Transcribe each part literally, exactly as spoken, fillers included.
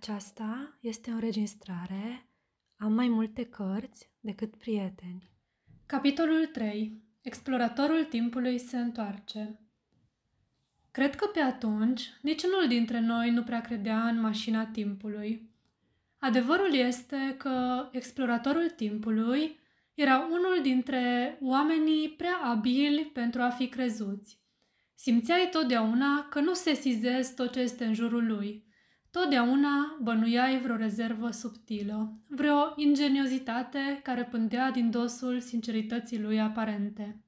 Aceasta este o înregistrare. Am mai multe cărți decât prieteni. Capitolul trei. Exploratorul timpului se întoarce. Cred că pe atunci niciunul dintre noi nu prea credea în mașina timpului. Adevărul este că exploratorul timpului era unul dintre oamenii prea abili pentru a fi crezuți. Simțeai totdeauna că nu sesizezi tot ce este în jurul lui. Totdeauna bănuiai vreo rezervă subtilă, vreo ingeniozitate care pândea din dosul sincerității lui aparente.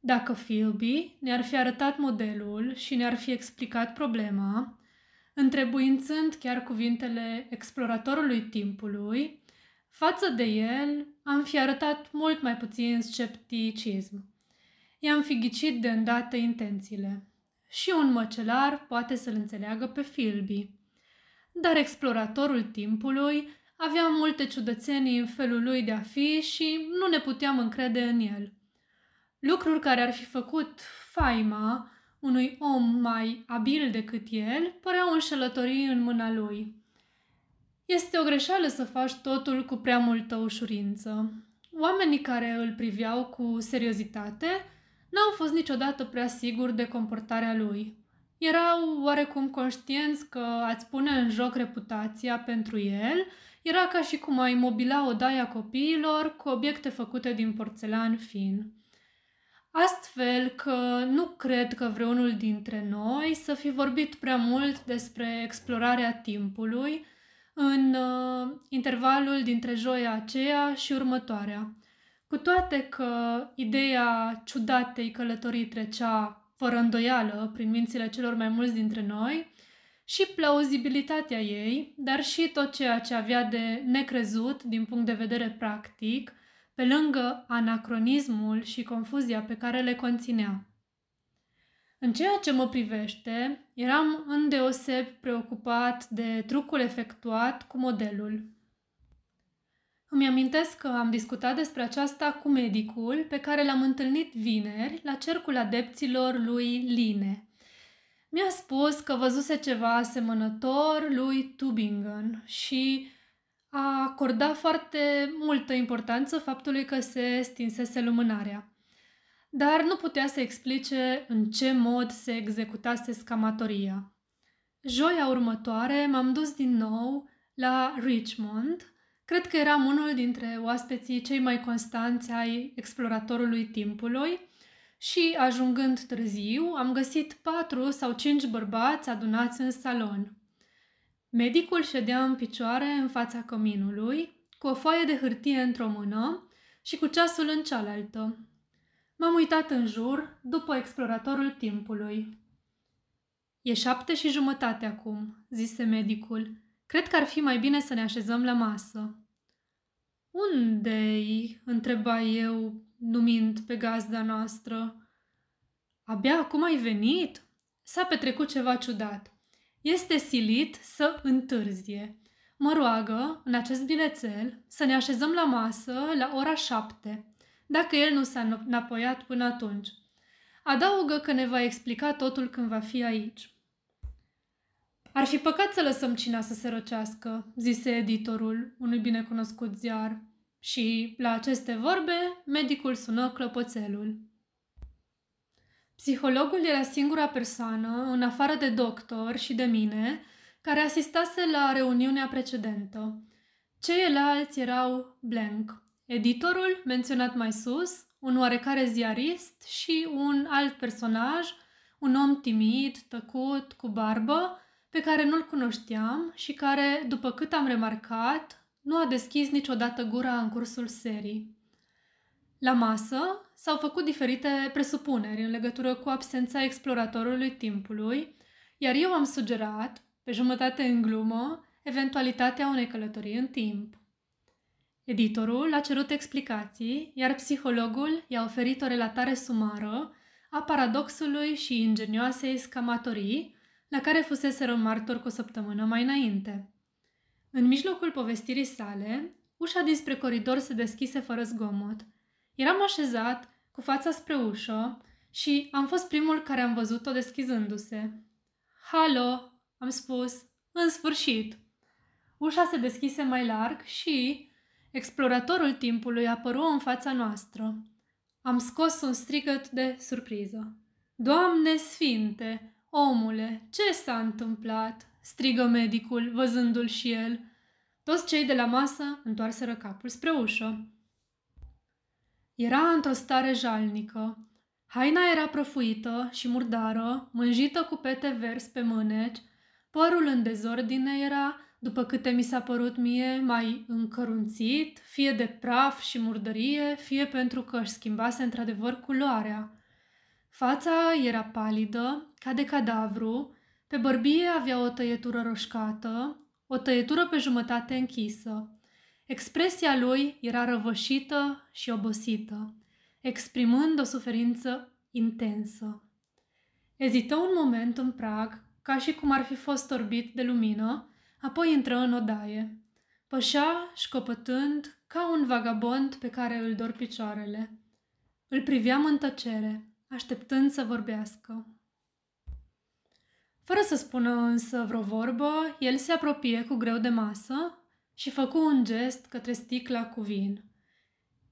Dacă Philby ne-ar fi arătat modelul și ne-ar fi explicat problema, întrebuințând chiar cuvintele exploratorului timpului, față de el am fi arătat mult mai puțin scepticism. I-am fi ghicit de îndată intențiile. Și un măcelar poate să-l înțeleagă pe Philby. Dar exploratorul timpului avea multe ciudățenii în felul lui de a fi și nu ne puteam încrede în el. Lucruri care ar fi făcut faima unui om mai abil decât el păreau înșelătorii în mâna lui. Este o greșeală să faci totul cu prea multă ușurință. Oamenii care îl priveau cu seriozitate n-au fost niciodată prea siguri de comportarea lui. Erau oarecum conștienți că a-ți pune în joc reputația pentru el era ca și cum ai mobila odaia copiilor cu obiecte făcute din porțelan fin. Astfel că nu cred că vreunul dintre noi să fi vorbit prea mult despre explorarea timpului în uh, intervalul dintre joia aceea și următoarea. Cu toate că ideea ciudatei călătorii trecea fără îndoială prin mințile celor mai mulți dintre noi, și plauzibilitatea ei, dar și tot ceea ce avea de necrezut din punct de vedere practic, pe lângă anacronismul și confuzia pe care le conținea. În ceea ce mă privește, eram îndeosebi preocupat de trucul efectuat cu modelul. Îmi amintesc că am discutat despre aceasta cu medicul pe care l-am întâlnit vineri la cercul adepților lui Line. Mi-a spus că văzuse ceva asemănător lui Tübingen și a acordat foarte multă importanță faptului că se stinsese lumânarea. Dar nu putea să explice în ce mod se executase scamatoria. Joia următoare m-am dus din nou la Richmond. Cred că eram unul dintre oaspeții cei mai constanți ai exploratorului timpului și, ajungând târziu, am găsit patru sau cinci bărbați adunați în salon. Medicul ședea în picioare în fața căminului, cu o foaie de hârtie într-o mână și cu ceasul în cealaltă. M-am uitat în jur după exploratorul timpului. "E șapte și jumătate acum," zise medicul. "Cred că ar fi mai bine să ne așezăm la masă." "Unde-i?" întreba eu, numind pe gazda noastră. "Abia acum ai venit?" "S-a petrecut ceva ciudat. Este silit să întârzie. Mă roagă, în acest bilețel, să ne așezăm la masă la ora șapte, dacă el nu s-a înapoiat până atunci. Adaugă că ne va explica totul când va fi aici." "Ar fi păcat să lăsăm cina să se răcească," zise editorul unui binecunoscut ziar. Și, la aceste vorbe, medicul sună clopoțelul. Psihologul era singura persoană, în afară de doctor și de mine, care asistase la reuniunea precedentă. Ceilalți erau blank, editorul menționat mai sus, un oarecare ziarist și un alt personaj, un om timid, tăcut, cu barbă, pe care nu-l cunoșteam și care, după cât am remarcat, nu a deschis niciodată gura în cursul serii. La masă s-au făcut diferite presupuneri în legătură cu absența exploratorului timpului, iar eu am sugerat, pe jumătate în glumă, eventualitatea unei călătorii în timp. Editorul a cerut explicații, iar psihologul i-a oferit o relatare sumară a paradoxului și ingenioasei scamatorii, la care fuseseră martor cu o săptămână mai înainte. În mijlocul povestirii sale, ușa dinspre coridor se deschise fără zgomot. Eram așezat, cu fața spre ușă, și am fost primul care am văzut-o deschizându-se. "Halo!" am spus, În sfârșit, ușa se deschise mai larg și exploratorul timpului apăru în fața noastră. Am scos un strigăt de surpriză. "Doamne sfinte, omule, ce s-a întâmplat?" strigă medicul, văzându-l și el. Toți cei de la masă întoarseră capul spre ușă. Era într-o stare jalnică. Haina era prăfuită și murdară, mânjită cu pete verzi pe mâneci, părul în dezordine era, după câte mi s-a părut mie, mai încărunțit, fie de praf și murdărie, fie pentru că își schimbase într-adevăr culoarea. Fața era palidă, ca de cadavru, pe bărbie avea o tăietură roșcată, o tăietură pe jumătate închisă. Expresia lui era răvășită și obosită, exprimând o suferință intensă. Ezită un moment în prag, ca și cum ar fi fost orbit de lumină, apoi intră în odaie. Pășea, școpătând, ca un vagabond pe care îl dor picioarele. Îl priveam în tăcere, așteptând să vorbească. Fără să spună însă vreo vorbă, el se apropie cu greu de masă și făcu un gest către sticla cu vin.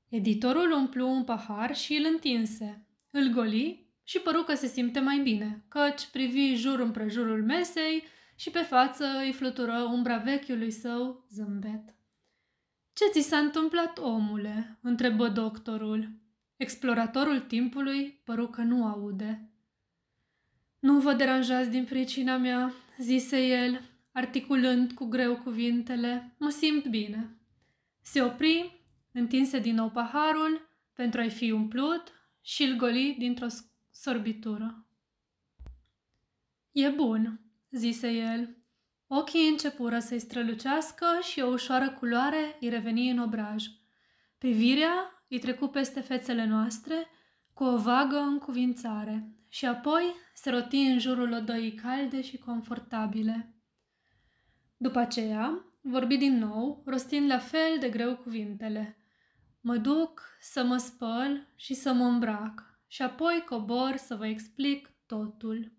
Editorul umplu un pahar și îl întinse. Îl goli și păru că se simte mai bine, căci privi jur împrejurul mesei și pe față îi flutură umbra vechiului său zâmbet. "Ce ți s-a întâmplat, omule?" întrebă doctorul. Exploratorul timpului păru că nu aude. "Nu vă deranjați din pricina mea," zise el, articulând cu greu cuvintele. "Mă simt bine." Se opri, întinse din nou paharul pentru a-i fi umplut și îl goli dintr-o sorbitură. "E bun," zise el. Ochii începură să-i strălucească și o ușoară culoare îi reveni în obraj. Privirea îi trecu peste fețele noastre cu o vagă încuvințare și apoi se roti în jurul odăii calde și confortabile. După aceea vorbi din nou, rostind la fel de greu cuvintele. "Mă duc să mă spăl și să mă îmbrac și apoi cobor să vă explic totul.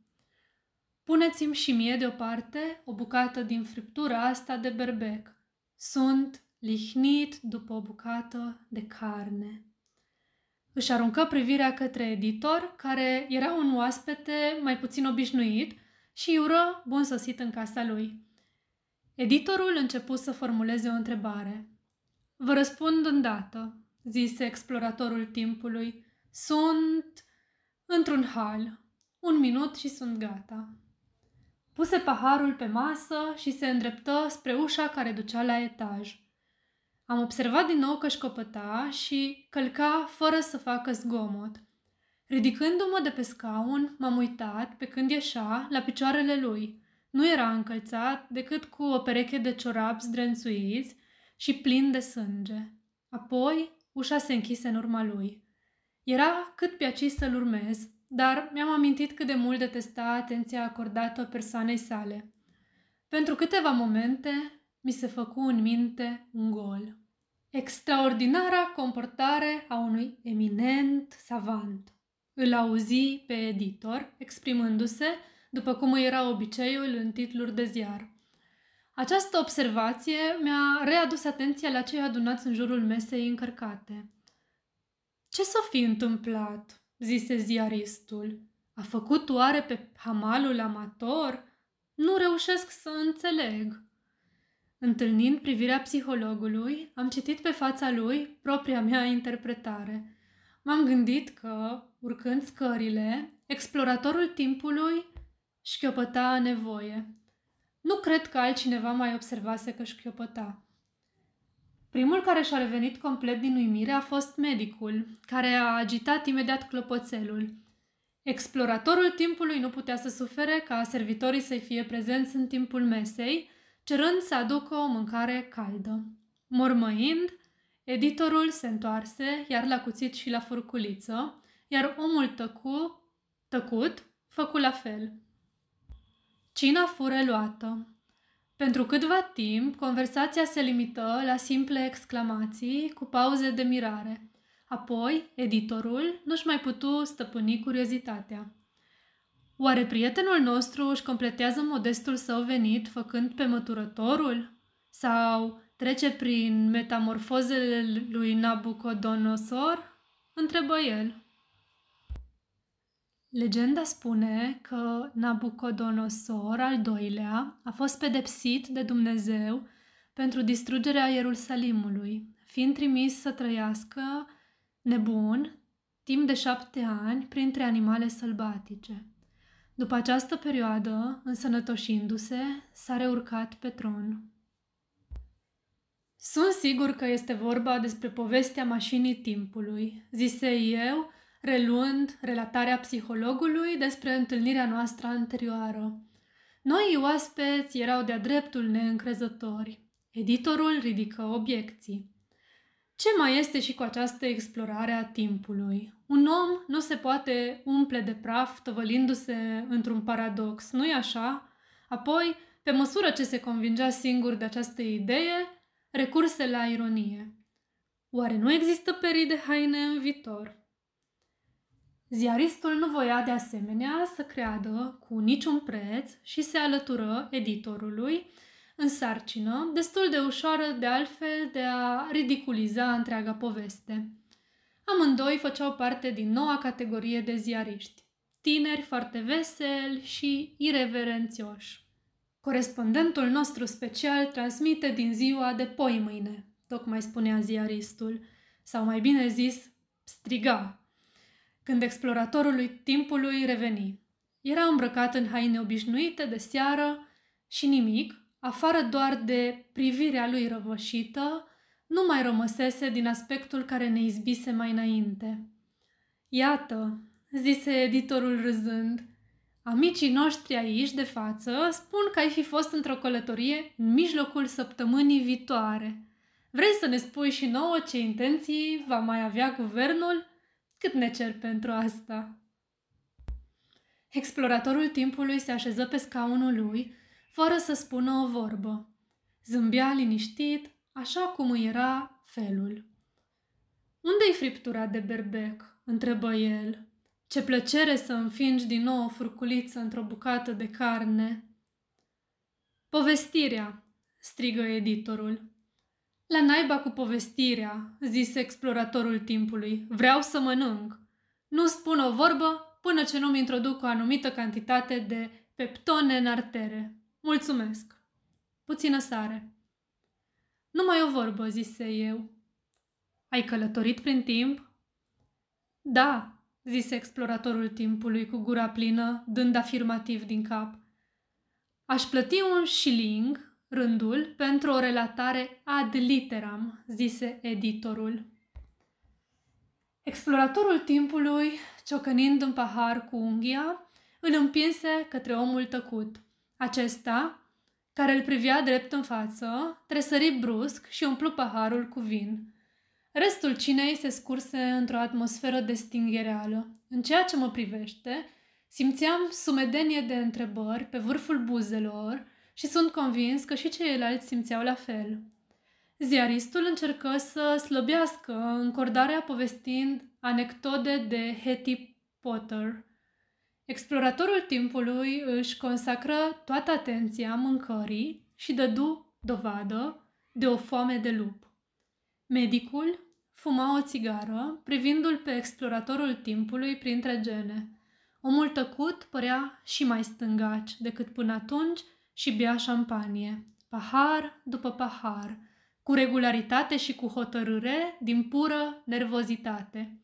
Puneți-mi și mie deoparte o bucată din friptura asta de berbec. Sunt lihnit după o bucată de carne." Își aruncă privirea către editor, care era un oaspete mai puțin obișnuit și ură bun sosit în casa lui. Editorul începu să formuleze o întrebare. "Vă răspund îndată," zise exploratorul timpului. "Sunt într-un hal. Un minut și sunt gata." Puse paharul pe masă și se îndreptă spre ușa care ducea la etaj. Am observat din nou că școpăta și călca fără să facă zgomot. Ridicându-mă de pe scaun, m-am uitat pe când ieșea la picioarele lui. Nu era încălțat decât cu o pereche de ciorapi zdrențuiți și plin de sânge. Apoi ușa se închise în urma lui. Era cât pe aci să-l urmez, dar mi-am amintit cât de mult detesta atenția acordată persoanei sale. Pentru câteva momente mi se făcu în minte un gol. Extraordinara comportare a unui eminent savant. Îl auzi pe editor exprimându-se, după cum era obiceiul în titluri de ziar. Această observație mi-a readus atenția la cei adunați în jurul mesei încărcate. "Ce s-o fi întâmplat?" zise ziaristul. "A făcut oare pe hamalul amator? Nu reușesc să înțeleg." Întâlnind privirea psihologului, am citit pe fața lui propria mea interpretare. M-am gândit că, urcând scările, exploratorul timpului șchiopăta a nevoie. Nu cred că altcineva mai observase că șchiopăta. Primul care și-a revenit complet din uimire a fost medicul, care a agitat imediat clopoțelul. Exploratorul timpului nu putea să sufere ca servitorii să-i fie prezenți în timpul mesei, cerând să aducă o mâncare caldă. Mormăind, editorul se întoarse, iar la cuțit și la furculiță, iar omul tăcu, tăcut făcu la fel. Cina fu reluată. Pentru câtva timp, conversația se limită la simple exclamații cu pauze de mirare. Apoi, editorul nu-și mai putu stăpâni curiozitatea. Oare prietenul nostru își completează modestul său venit făcând pe măturătorul? Sau trece prin metamorfozele lui Nabucodonosor? Întrebă el. Legenda spune că Nabucodonosor al doilea a fost pedepsit de Dumnezeu pentru distrugerea Ierusalimului, fiind trimis să trăiască nebun timp de șapte ani printre animale sălbatice. După această perioadă, însănătoșindu-se, s-a reurcat pe tron. Sunt sigur că este vorba despre povestea mașinii timpului, zise eu, reluând relatarea psihologului despre întâlnirea noastră anterioară. Noi oaspeți erau de-a dreptul neîncrezători. Editorul ridică obiecții. Ce mai este și cu această explorare a timpului? Un om nu se poate umple de praf tăvălindu-se într-un paradox, nu-i așa? Apoi, pe măsură ce se convingea singur de această idee, recurse la ironie. Oare nu există perii de haine în viitor? Ziaristul nu voia de asemenea să creadă cu niciun preț și se alătură editorului în sarcină, destul de ușoară de altfel de a ridiculiza întreaga poveste. Amândoi făceau parte din noua categorie de ziariști, tineri foarte veseli și ireverențioși. Corespondentul nostru special transmite din ziua de poimâine, tocmai spunea ziaristul, sau mai bine zis, striga, când exploratorului timpului reveni. Era îmbrăcat în haine obișnuite de seară și nimic, afară doar de privirea lui răvășită, nu mai rămăsese din aspectul care ne izbise mai înainte. Iată, zise editorul râzând, amicii noștri aici de față spun că ai fi fost într-o călătorie în mijlocul săptămânii viitoare. Vrei să ne spui și nouă ce intenții va mai avea guvernul? Cât ne cer pentru asta? Exploratorul timpului se așeză pe scaunul lui, fără să spună o vorbă. Zâmbea liniștit, așa cum îi era felul. Unde-i friptura de berbec? Întrebă el. Ce plăcere să înfingi din nou o furculiță într-o bucată de carne. Povestirea, strigă editorul. La naiba cu povestirea, zise exploratorul timpului. Vreau să mănânc. Nu spun o vorbă până ce nu-mi introduc o anumită cantitate de peptone în artere. Mulțumesc. Puțină sare. Numai o vorbă, zise eu. Ai călătorit prin timp? Da, zise exploratorul timpului cu gura plină, dând afirmativ din cap. Aș plăti un shilling, rândul, pentru o relatare ad literam, zise editorul. Exploratorul timpului, ciocănind în pahar cu unghia, îl împinse către omul tăcut. Acesta, care îl privea drept în față, tresări brusc și umplu paharul cu vin. Restul cinei se scurse într-o atmosferă de stinghereală. În ceea ce mă privește, simțeam sumedenie de întrebări pe vârful buzelor și sunt convins că și ceilalți simțeau la fel. Ziaristul încercă să slăbească încordarea povestind anecdote de Hattie Potter. Exploratorul timpului își consacră toată atenția mâncării și dădu dovadă de o foame de lup. Medicul fuma o țigară, privindu-l pe exploratorul timpului printre gene. Omul tăcut părea și mai stângaci decât până atunci și bea șampanie, pahar după pahar, cu regularitate și cu hotărâre din pură nervozitate.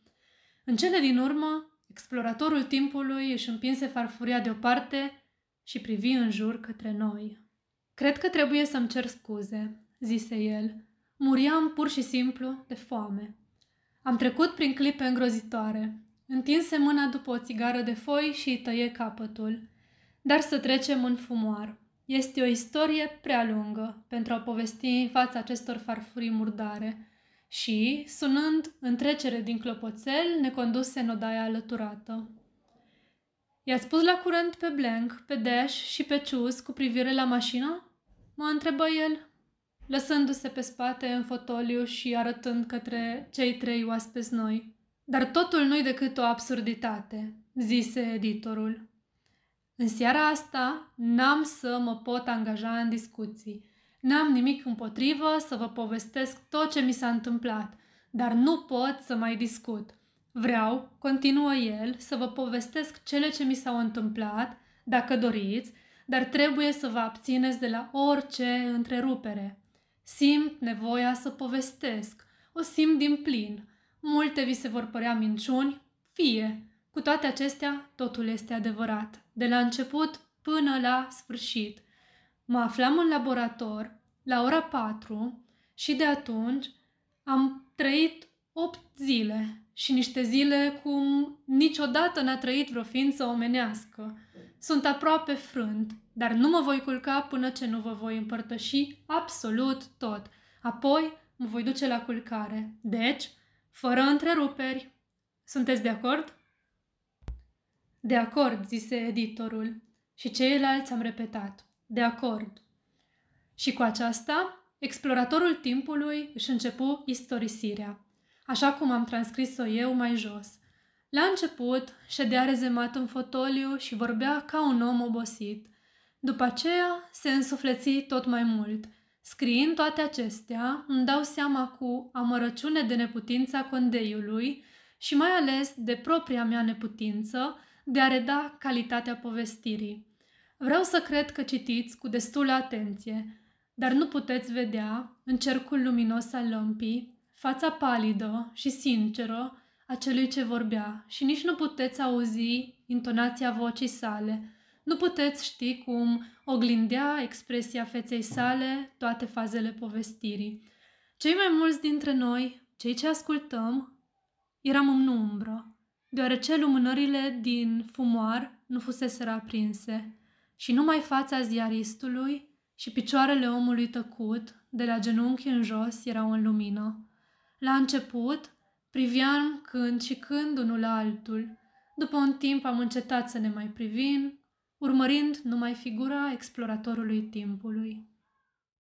În cele din urmă, exploratorul timpului își împinse farfuria deoparte și privi în jur către noi. Cred că trebuie să-mi cer scuze, zise el. Muriam pur și simplu de foame. Am trecut prin clipe îngrozitoare. Întinse mâna după o țigară de foi și îi tăie capătul. Dar să trecem în fumoar. Este o istorie prea lungă pentru a povesti în fața acestor farfurii murdare și, sunând în trecere din clopoțel, ne conduse în odaia alăturată. I-ați pus la curent pe Blank, pe Dash și pe Cius cu privire la mașină? Mă întrebă el, lăsându-se pe spate în fotoliu și arătând către cei trei oaspeți noi. Dar totul nu-i decât o absurditate, zise editorul. În seara asta n-am să mă pot angaja în discuții. N-am nimic împotrivă să vă povestesc tot ce mi s-a întâmplat, dar nu pot să mai discut. Vreau, continuă el, să vă povestesc cele ce mi s-au întâmplat, dacă doriți, dar trebuie să vă abțineți de la orice întrerupere. Simt nevoia să povestesc, o simt din plin. Multe vi se vor părea minciuni, fie. Cu toate acestea, totul este adevărat, de la început până la sfârșit. Mă aflam în laborator la ora patru și de atunci am trăit opt zile și niște zile cum niciodată n-a trăit vreo ființă omenească. Sunt aproape frânt, dar nu mă voi culca până ce nu vă voi împărtăși absolut tot. Apoi mă voi duce la culcare. Deci, fără întreruperi. Sunteți de acord? De acord, zise editorul. Și ceilalți am repetat. De acord. Și cu aceasta, exploratorul timpului își începu istorisirea, așa cum am transcris-o eu mai jos. La început, ședea rezemat în fotoliu și vorbea ca un om obosit. După aceea, se însufleți tot mai mult. Scriind toate acestea, îmi dau seama cu amărăciune de neputința condeiului și mai ales de propria mea neputință de a reda calitatea povestirii. Vreau să cred că citiți cu destulă atenție, dar nu puteți vedea, în cercul luminos al lămpii, fața palidă și sinceră a celui ce vorbea și nici nu puteți auzi intonația vocii sale. Nu puteți ști cum oglindea expresia feței sale toate fazele povestirii. Cei mai mulți dintre noi, cei ce ascultăm, eram în umbră, deoarece lumânările din fumoar nu fuseseră aprinse. Și numai fața ziaristului și picioarele omului tăcut, de la genunchi în jos, erau în lumină. La început, priveam când și când unul la altul. După un timp am încetat să ne mai privim, urmărind numai figura exploratorului timpului.